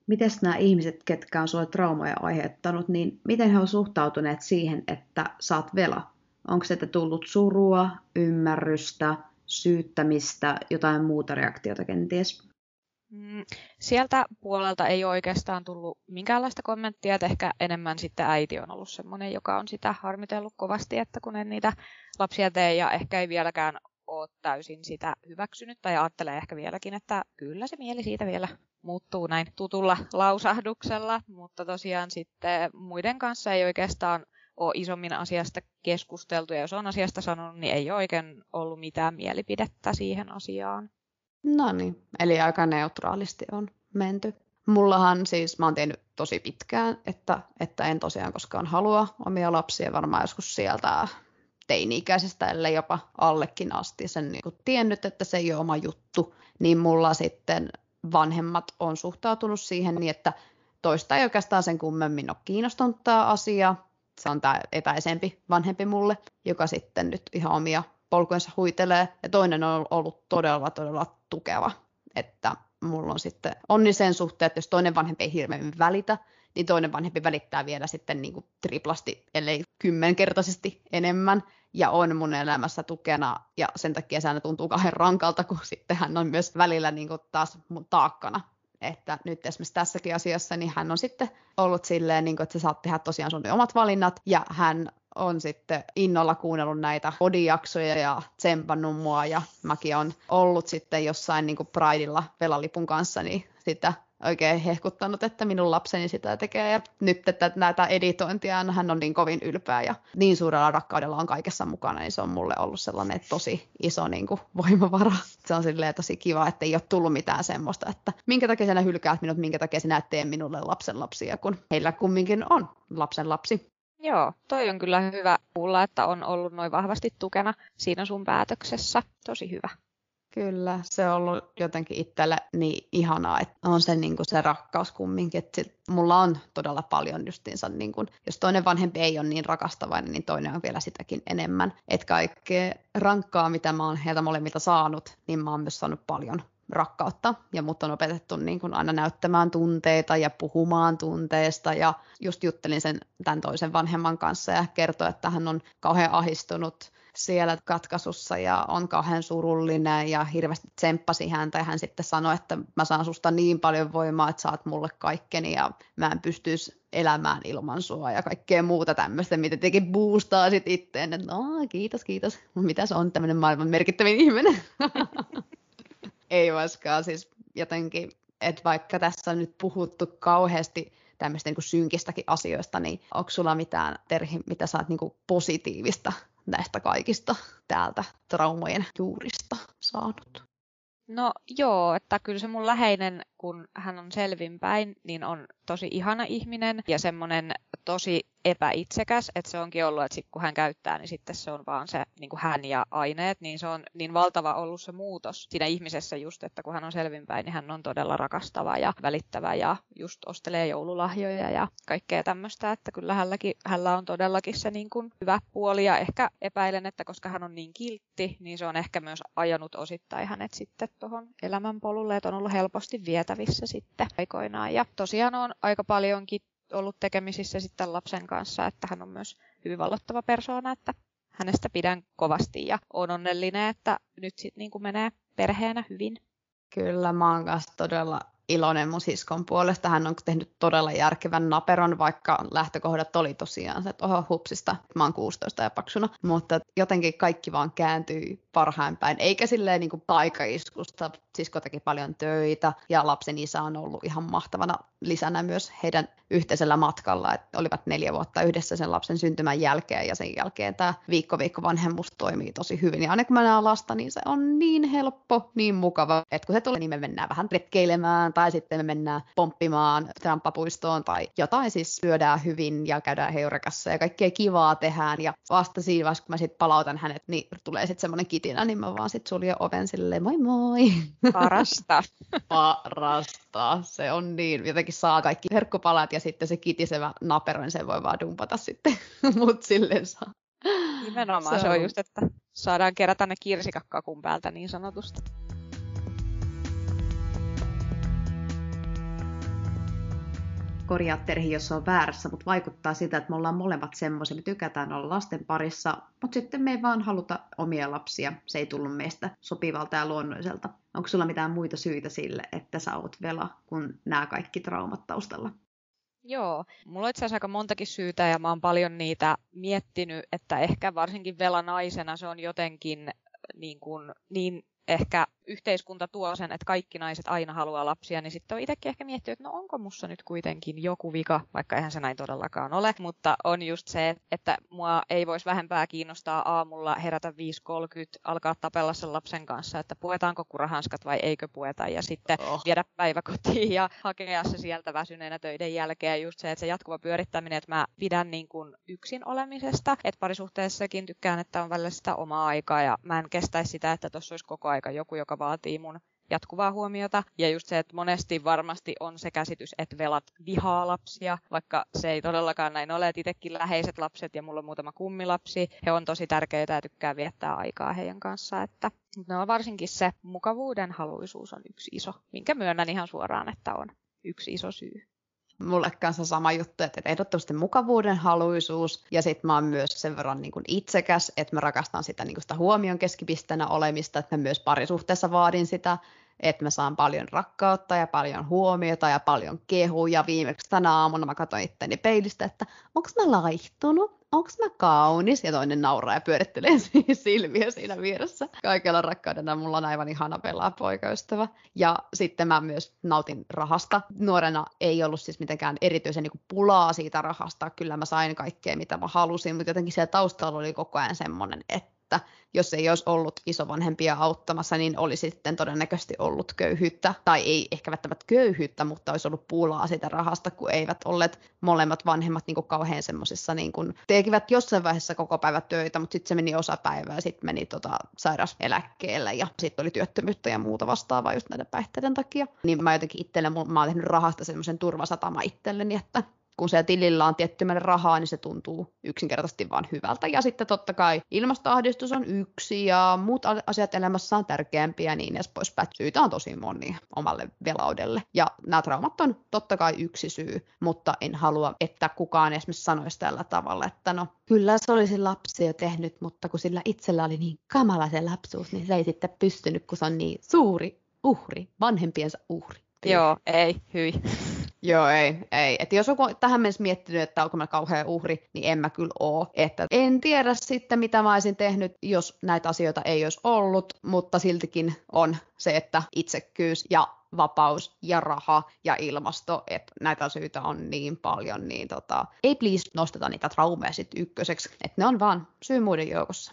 Mites nämä ihmiset, ketkä on sulle traumoja aiheuttanut, niin miten he on suhtautuneet siihen, että saat vela? Onko sieltä tullut surua, ymmärrystä, syyttämistä, jotain muuta reaktiota kenties? Sieltä puolelta ei oikeastaan tullut minkäänlaista kommenttia, että ehkä enemmän sitten äiti on ollut semmoinen, joka on sitä harmitellut kovasti, että kun en niitä lapsia tee ja ehkä ei vieläkään ole täysin sitä hyväksynyt tai ajattelee ehkä vieläkin, että kyllä se mieli siitä vielä muuttuu näin tutulla lausahduksella, mutta tosiaan sitten muiden kanssa ei oikeastaan ole isommin asiasta keskusteltu ja jos on asiasta sanonut, niin ei ole oikein ollut mitään mielipidettä siihen asiaan. No niin, eli aika neutraalisti on menty. Mullahan siis, mä oon tehnyt tosi pitkään, että, että en tosiaan koskaan halua omia lapsia, varmaan joskus sieltä teini-ikäisestä, ellei jopa allekin asti sen niin kun tiennyt, että se ei ole oma juttu, niin mulla sitten vanhemmat on suhtautunut siihen niin, että toista ei oikeastaan sen kummemmin ole kiinnostunut tämä asia. Se on tämä etäisempi vanhempi mulle, joka sitten nyt ihan omia polkuensa huitelee. Ja toinen on ollut todella, todella tukeva. Että mulla on sitten onni sen suhteen, että jos toinen vanhempi ei hirveämmin välitä, niin toinen vanhempi välittää vielä sitten niin kuin triplasti, ellei kymmenkertaisesti enemmän. Ja on mun elämässä tukena, ja sen takia se aina tuntuu kauhean rankalta, kun sitten hän on myös välillä niin kuin taas mun taakkana. Että nyt esimerkiksi tässäkin asiassa, niin hän on sitten ollut silleen, niin kuin, että sä saat tehdä tosiaan sun omat valinnat, ja hän on sitten innolla kuunnellut näitä podijaksoja ja tsempannut mua, ja mäkin on ollut sitten jossain niin kuin Prideilla velalipun kanssa, niin sitä oikein hehkuttanut, että minun lapseni sitä tekee. Ja nyt että näitä editointia hän on niin kovin ylpeä ja niin suurella rakkaudella on kaikessa mukana, niin se on mulle ollut sellainen tosi iso niin kuin, voimavara. Se on silleen tosi kiva, että ei ole tullut mitään semmoista, että minkä takia sinä hylkäät minut, minkä takia sinä et tee minulle lapsenlapsia, kun heillä kumminkin on lapsenlapsi. Joo, toi on kyllä hyvä kuulla, että on ollut noin vahvasti tukena siinä sun päätöksessä. Tosi hyvä. Kyllä, se on ollut jotenkin itselle niin ihanaa, että on se, niin kuin se rakkaus kumminkin, että mulla on todella paljon justiinsa, niin kuin, jos toinen vanhempi ei ole niin rakastavainen, niin toinen on vielä sitäkin enemmän. Että kaikkea rankkaa, mitä mä oon heiltä molemmilta saanut, niin mä oon myös saanut paljon rakkautta ja mut on opetettu niin kuin aina näyttämään tunteita ja puhumaan tunteista ja just juttelin sen tämän toisen vanhemman kanssa ja kertoi, että hän on kauhean ahdistunut siellä katkaisussa ja on kauhean surullinen ja hirveästi tsemppasi häntä ja hän sitten sanoi, että mä saan susta niin paljon voimaa, että saat mulle kaikkeni ja mä en pystyisi elämään ilman sua ja kaikkea muuta tämmöistä, mitä tietenkin boostaa sit itteen, että no kiitos, kiitos, mutta mitä se on tämmöinen maailman merkittävin ihminen? Ei vaskaan siis jotenkin, että vaikka tässä on nyt puhuttu kauheasti tämmöistä niin kuin synkistäkin asioista, niin onko sulla mitään, Terhi, mitä saat niin kuin positiivista näistä kaikista täältä traumojen juurista saanut? No joo, että kyllä se mun läheinen, kun hän on selvinpäin, niin on tosi ihana ihminen ja semmoinen tosi epäitsekäs, että se onkin ollut, että sit kun hän käyttää, niin sitten se on vaan se niin kuin hän ja aineet, niin se on niin valtava ollut se muutos siinä ihmisessä just, että kun hän on selvinpäin, niin hän on todella rakastava ja välittävä ja just ostelee joululahjoja ja kaikkea tämmöistä, että kyllä hänelläkin, hänellä on todellakin se niin kuin hyvä puoli ja ehkä epäilen, että koska hän on niin kiltti, niin se on ehkä myös ajanut osittain hänet sitten tuohon elämänpolulle, että on ollut helposti vietävissä sitten aikoinaan ja tosiaan on aika paljonkin ollut tekemisissä sitten lapsen kanssa, että hän on myös hyvin vallottava persoona, että hänestä pidän kovasti ja on onnellinen, että nyt sitten niin kuin menee perheenä hyvin. Kyllä, mä oon kanssa todella iloinen mun siskon puolesta. Hän on tehnyt todella järkevän naperon, vaikka lähtökohdat oli tosiaan se, että oho hupsista, mä oon kuusitoista ja paksuna, mutta jotenkin kaikki vaan kääntyy parhain päin, eikä silleen niin kuin taikaiskusta sisko teki paljon töitä ja lapsen isä on ollut ihan mahtavana lisänä myös heidän yhteisellä matkalla. Että olivat neljä vuotta yhdessä sen lapsen syntymän jälkeen ja sen jälkeen tämä viikko-viikko vanhemmuus toimii tosi hyvin. Ja aina kun mä näen lasta, niin se on niin helppo, niin mukava, että kun se tulee, niin me mennään vähän retkeilemään tai sitten me mennään pomppimaan trampapuistoon tai jotain, siis syödään hyvin ja käydään heurakassa ja kaikkea kivaa tehdään ja vasta siinä vaiheessa, kun mä sitten palautan hänet, niin tulee sitten semmoinen kitinä, niin mä vaan sitten suljen oven silleen moi moi. Parasta. Parasta. Se on niin. Jotenkin saa kaikki herkkupalat ja sitten se kitisevä naperon, sen voi vaan dumpata sitten mut silleen saa. Nimenomaan se, se on just, että saadaan kerätä ne kirsikkakakun päältä niin sanotusti. Korjaa Terhi, jos on väärässä, mutta vaikuttaa sitä, että me ollaan molemmat semmoisia, me tykätään olla lasten parissa, mutta sitten me ei vaan haluta omia lapsia. Se ei tullut meistä sopivalta ja luonnolliselta. Onko sulla mitään muita syitä sille, että sä oot Vela, kun nämä kaikki traumat taustalla? Joo, mulla on itse asiassa aika montakin syytä ja mä oon paljon niitä miettinyt, että ehkä varsinkin Vela naisena se on jotenkin niin kuin niin ehkä yhteiskunta tuo sen, että kaikki naiset aina haluaa lapsia, niin sitten on itsekin ehkä miettinyt, että no onko mussa nyt kuitenkin joku vika, vaikka eihän se näin todellakaan ole, mutta on just se, että mua ei voisi vähempää kiinnostaa aamulla herätä viisi kolmekymmentä, alkaa tapella sen lapsen kanssa, että puetaanko kurahanskat vai eikö pueta, ja sitten oh. viedä päiväkotiin ja hakea se sieltä väsyneenä töiden jälkeen, just se, että se jatkuva pyörittäminen, että mä pidän niin kuin yksin olemisesta, että parisuhteessakin tykkään, että on välillä sitä omaa aikaa, ja mä en kestäisi sitä, että tuossa olisi koko aika joku, joka vaatii mun jatkuvaa huomiota. Ja just se, että monesti varmasti on se käsitys, että velat vihaa lapsia, vaikka se ei todellakaan näin ole. Että itsekin läheiset lapset ja mulla on muutama kummilapsi, he on tosi tärkeitä ja tykkää viettää aikaa heidän kanssaan. Että no varsinkin se mukavuuden haluisuus on yksi iso, minkä myönnän ihan suoraan, että on yksi iso syy. Mulle kanssa sama juttu, että ehdottomasti mukavuuden haluisuus ja sitten mä oon myös sen verran niin kuin itsekäs, että mä rakastan sitä, niin kuin sitä huomion keskipisteenä olemista, että mä myös parisuhteessa vaadin sitä, että mä saan paljon rakkautta ja paljon huomiota ja paljon kehuja. Viimeksi tänä aamuna mä katsoin itteni peilistä, että onko mä laihtunut, onko mä kaunis, ja toinen nauraa ja pyörittelee silmiä siinä vieressä. Kaikella rakkaudella mulla on aivan ihana pelaa poikaystävä. Ja sitten mä myös nautin rahasta. Nuorena ei ollut siis mitenkään erityisen niin kuin pulaa siitä rahasta. Kyllä mä sain kaikkea, mitä mä halusin, mutta jotenkin siellä taustalla oli koko ajan semmoinen, että että jos ei olisi ollut isovanhempia auttamassa, niin olisi sitten todennäköisesti ollut köyhyyttä, tai ei ehkä välttämättä köyhyyttä, mutta olisi ollut pulaa sitä rahasta, kun eivät olleet molemmat vanhemmat niin kuin kauhean semmoisissa, niin kuin tekivät jossain vaiheessa koko päivä töitä, mutta sitten se meni osapäivää, sitten meni tota, sairauseläkkeelle, ja sitten oli työttömyyttä ja muuta vastaavaa just näiden päihteiden takia. Niin mä jotenkin itselleni, mä oon tehnyt rahasta semmoisen turvasatama itselleni, että kun siellä tilillä on tietty määrä rahaa, niin se tuntuu yksinkertaisesti vaan hyvältä. Ja sitten totta kai ilmastoahdistus on yksi ja muut asiat elämässä on tärkeämpiä ja niin edes poispäin. Syitä on tosi monia omalle velaudelle. Ja nämä traumat on totta kai yksi syy, mutta en halua, että kukaan esimerkiksi sanoisi tällä tavalla, että no kyllä se olisi lapsi jo tehnyt, mutta kun sillä itsellä oli niin kamala se lapsuus, niin se ei sitten pystynyt, kun se on niin suuri uhri, vanhempiensa uhri. Joo, ei, hyi. Joo, ei, ei. Että jos on tähän mennessä miettinyt, että onko mä kauhean uhri, niin en mä kyllä oo. Että en tiedä sitten, mitä mä olisin tehnyt, jos näitä asioita ei olisi ollut, mutta siltikin on se, että itsekkyys ja vapaus ja raha ja ilmasto, että näitä syitä on niin paljon, niin tota, ei please nosteta niitä traumeja sitten ykköseksi, että ne on vaan syy muiden joukossa.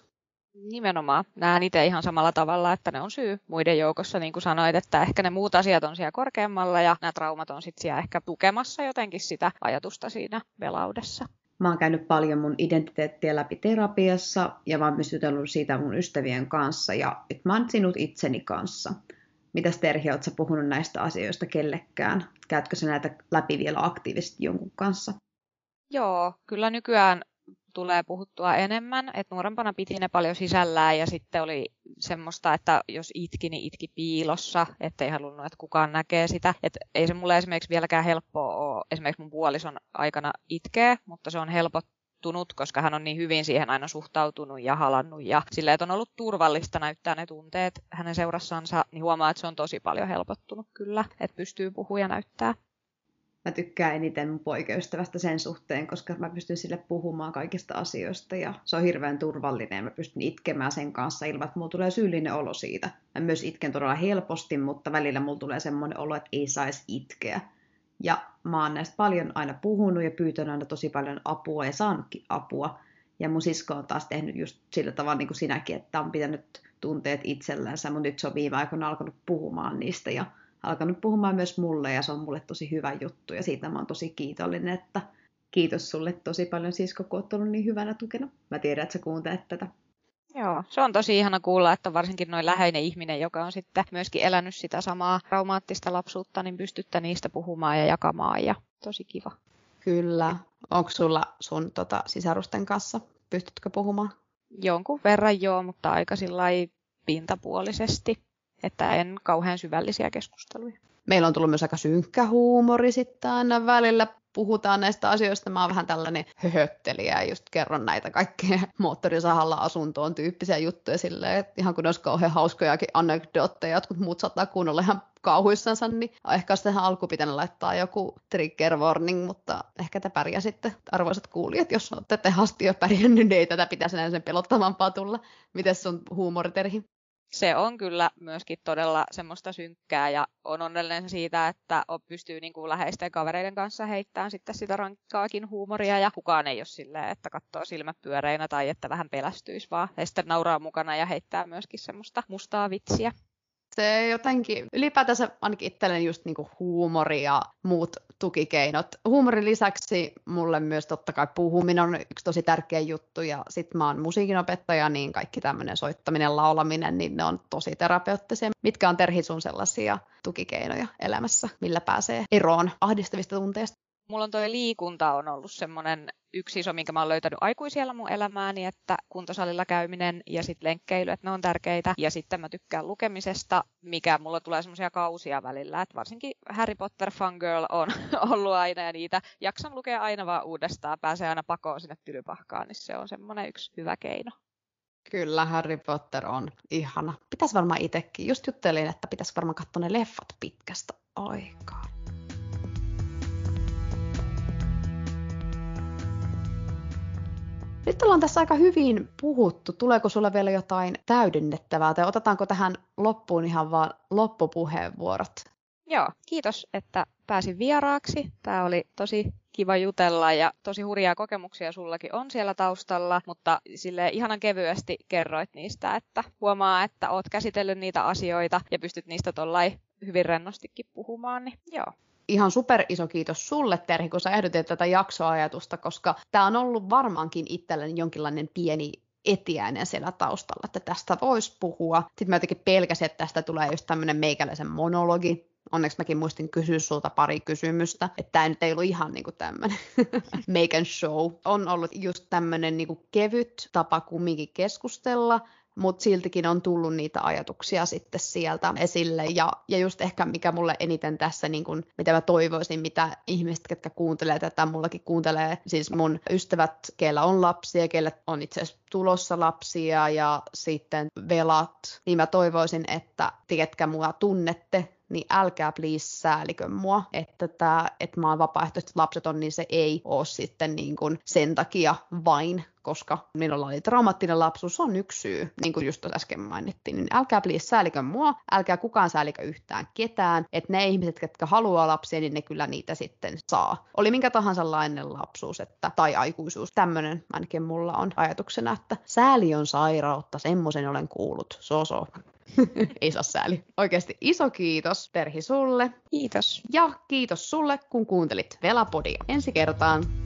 Nimenomaan. Näen itse ihan samalla tavalla, että ne on syy muiden joukossa, niin kuin sanoit, että ehkä ne muut asiat on siellä korkeammalla ja nämä traumat on sitten siellä ehkä tukemassa jotenkin sitä ajatusta siinä velaudessa. Mä oon käynyt paljon mun identiteettiä läpi terapiassa ja mä oon pystytellyt siitä mun ystävien kanssa ja nyt mä oon sinut itseni kanssa. Mitäs Terhi, ootko sä puhunut näistä asioista kellekään? Käytkö sä näitä läpi vielä aktiivisesti jonkun kanssa? Joo, kyllä nykyään tulee puhuttua enemmän, että nuorempana piti ne paljon sisällään ja sitten oli semmoista, että jos itki, niin itki piilossa, ettei halunnut, että kukaan näkee sitä. Et ei se mulle esimerkiksi vieläkään helppoa ole, esimerkiksi mun puolison aikana itkee, mutta se on helpottunut, koska hän on niin hyvin siihen aina suhtautunut ja halannut ja silleen, että on ollut turvallista näyttää ne tunteet hänen seurassansa, niin huomaa, että se on tosi paljon helpottunut kyllä, että pystyy puhua ja näyttää. mä tykkään eniten mun poikaystävästä sen suhteen, koska mä pystyn sille puhumaan kaikista asioista ja se on hirveän turvallinen. Mä pystyn itkemään sen kanssa ilman, että mulla tulee syyllinen olo siitä. Mä myös itken todella helposti, mutta välillä mulla tulee semmoinen olo, että ei saisi itkeä. Ja mä oon näistä paljon aina puhunut ja pyytänyt aina tosi paljon apua ja saanutkin apua. Ja mun sisko on taas tehnyt just sillä tavalla niin kuin sinäkin, että on pitänyt tunteet itsellänsä, mutta nyt se on viime aikoina alkanut puhumaan niistä ja alkanut puhumaan myös mulle ja se on mulle tosi hyvä juttu ja siitä mä oon tosi kiitollinen, että kiitos sulle tosi paljon sisko, kun oot ollut niin hyvänä tukena. Mä tiedän, että sä kuuntelet tätä. Joo, se on tosi ihana kuulla, että varsinkin noin läheinen ihminen, joka on sitten myöskin elänyt sitä samaa traumaattista lapsuutta, niin pystyttä niistä puhumaan ja jakamaan ja tosi kiva. Kyllä. Onko sulla sun tota, sisarusten kanssa? Pystytkö puhumaan? Jonkun verran joo, mutta aika sillai pintapuolisesti, että en kauhean syvällisiä keskusteluja. Meillä on tullut myös aika synkkä huumori sitten aina välillä. Puhutaan näistä asioista. Mä oon vähän tällainen höhöttelijä ja just kerron näitä kaikkea moottorisahalla asuntoon tyyppisiä juttuja silleen, että ihan kun olisi kauhean hauskojakin anekdootteja, jotkut muut saattaa kuunnella ihan kauhuissansa, niin ehkä olisi tähän alkuun pitänyt laittaa joku trigger warning, mutta ehkä te pärjäsitte, arvoisat kuulijat, jos olette tehasti jo pärjännyt, niin ei tätä pitäisi enää sen pelottavampaa tulla. Mites sun huumori, Terhi? Se on kyllä myöskin todella semmoista synkkää ja on onnellinen siitä, että pystyy niin kuin läheisten kavereiden kanssa heittämään sitten sitä rankkaakin huumoria ja kukaan ei ole silleen, että katsoo silmät pyöreinä tai että vähän pelästyisi vaan ja sitten nauraa mukana ja heittää myöskin semmoista mustaa vitsiä. Se jotenkin, ylipäätänsä ainakin itselleni just niinku huumori ja muut tukikeinot. Huumorin lisäksi mulle myös totta kai puhuminen on yksi tosi tärkeä juttu ja sit mä oon musiikinopettaja, niin kaikki tämmöinen soittaminen, laulaminen, niin ne on tosi terapeuttisia. Mitkä on Terhi sun sellaisia tukikeinoja elämässä, millä pääsee eroon ahdistavista tunteista? Mulla on toi liikunta on ollut semmoinen yksi iso, minkä mä oon löytänyt aikuisiellä mun elämääni, että kuntosalilla käyminen ja sitten lenkkeily, että ne on tärkeitä. Ja sitten mä tykkään lukemisesta, mikä mulla tulee semmoisia kausia välillä, että varsinkin Harry Potter fangirl on ollut aina ja niitä jaksan lukea aina vaan uudestaan, pääsee aina pakoon sinne tylypahkaan, niin se on semmoinen yksi hyvä keino. Kyllä, Harry Potter on ihana. Pitäisi varmaan itsekin, just juttelin, että pitäisi varmaan katsoa ne leffat pitkästä aikaa. Nyt ollaan tässä aika hyvin puhuttu. Tuleeko sulle vielä jotain täydennettävää tai otetaanko tähän loppuun ihan vaan loppupuheenvuorot? Joo, kiitos, että pääsin vieraaksi. Tämä oli tosi kiva jutella ja tosi hurjaa kokemuksia sullakin on siellä taustalla, mutta silleen ihanan kevyesti kerroit niistä, että huomaa, että oot käsitellyt niitä asioita ja pystyt niistä tollain hyvin rennostikin puhumaan, niin joo. Ihan super iso kiitos sulle, Terhi, kun sä ehdotit tätä jaksoajatusta, koska tämä on ollut varmaankin itselleni jonkinlainen pieni etiäinen siellä taustalla, että tästä voisi puhua. Sitten mä jotenkin pelkäsin, että tästä tulee just tämmöinen meikäläisen monologi. Onneksi mäkin muistin kysyä sulta pari kysymystä, että tämä nyt ei ollut ihan niin kuin tämmöinen meikän show. On ollut just tämmöinen niin kuin kevyt tapa kumminkin keskustella. Mutta siltikin on tullut niitä ajatuksia sitten sieltä esille. Ja, ja just ehkä mikä mulle eniten tässä, niin kun, mitä mä toivoisin, mitä ihmiset, jotka kuuntelee tätä, mullakin kuuntelee, siis mun ystävät, keillä on lapsia, keillä on itse asiassa tulossa lapsia ja sitten velat, niin mä toivoisin, että te, ketkä mua tunnette, niin älkää please säälikö mua, että, tää, että mä oon vapaaehtoiset lapseton, niin se ei ole sitten niin kun sen takia vain, koska minulla oli traumaattinen lapsuus, on yksi syy, niin kuin just äsken mainittiin, niin älkää please säälikö mua, älkää kukaan säälikö yhtään ketään, että ne ihmiset, jotka haluaa lapsia, niin ne kyllä niitä sitten saa. Oli minkä tahansa lainen lapsuus että, tai aikuisuus, tämmöinen ainakin mulla on ajatuksena, että sääli on sairautta, semmoisen olen kuullut, soso. Ei saa sääli. Oikeasti iso kiitos Terhi sulle. Kiitos. Ja kiitos sulle, kun kuuntelit Velapodia. Ensi kertaan.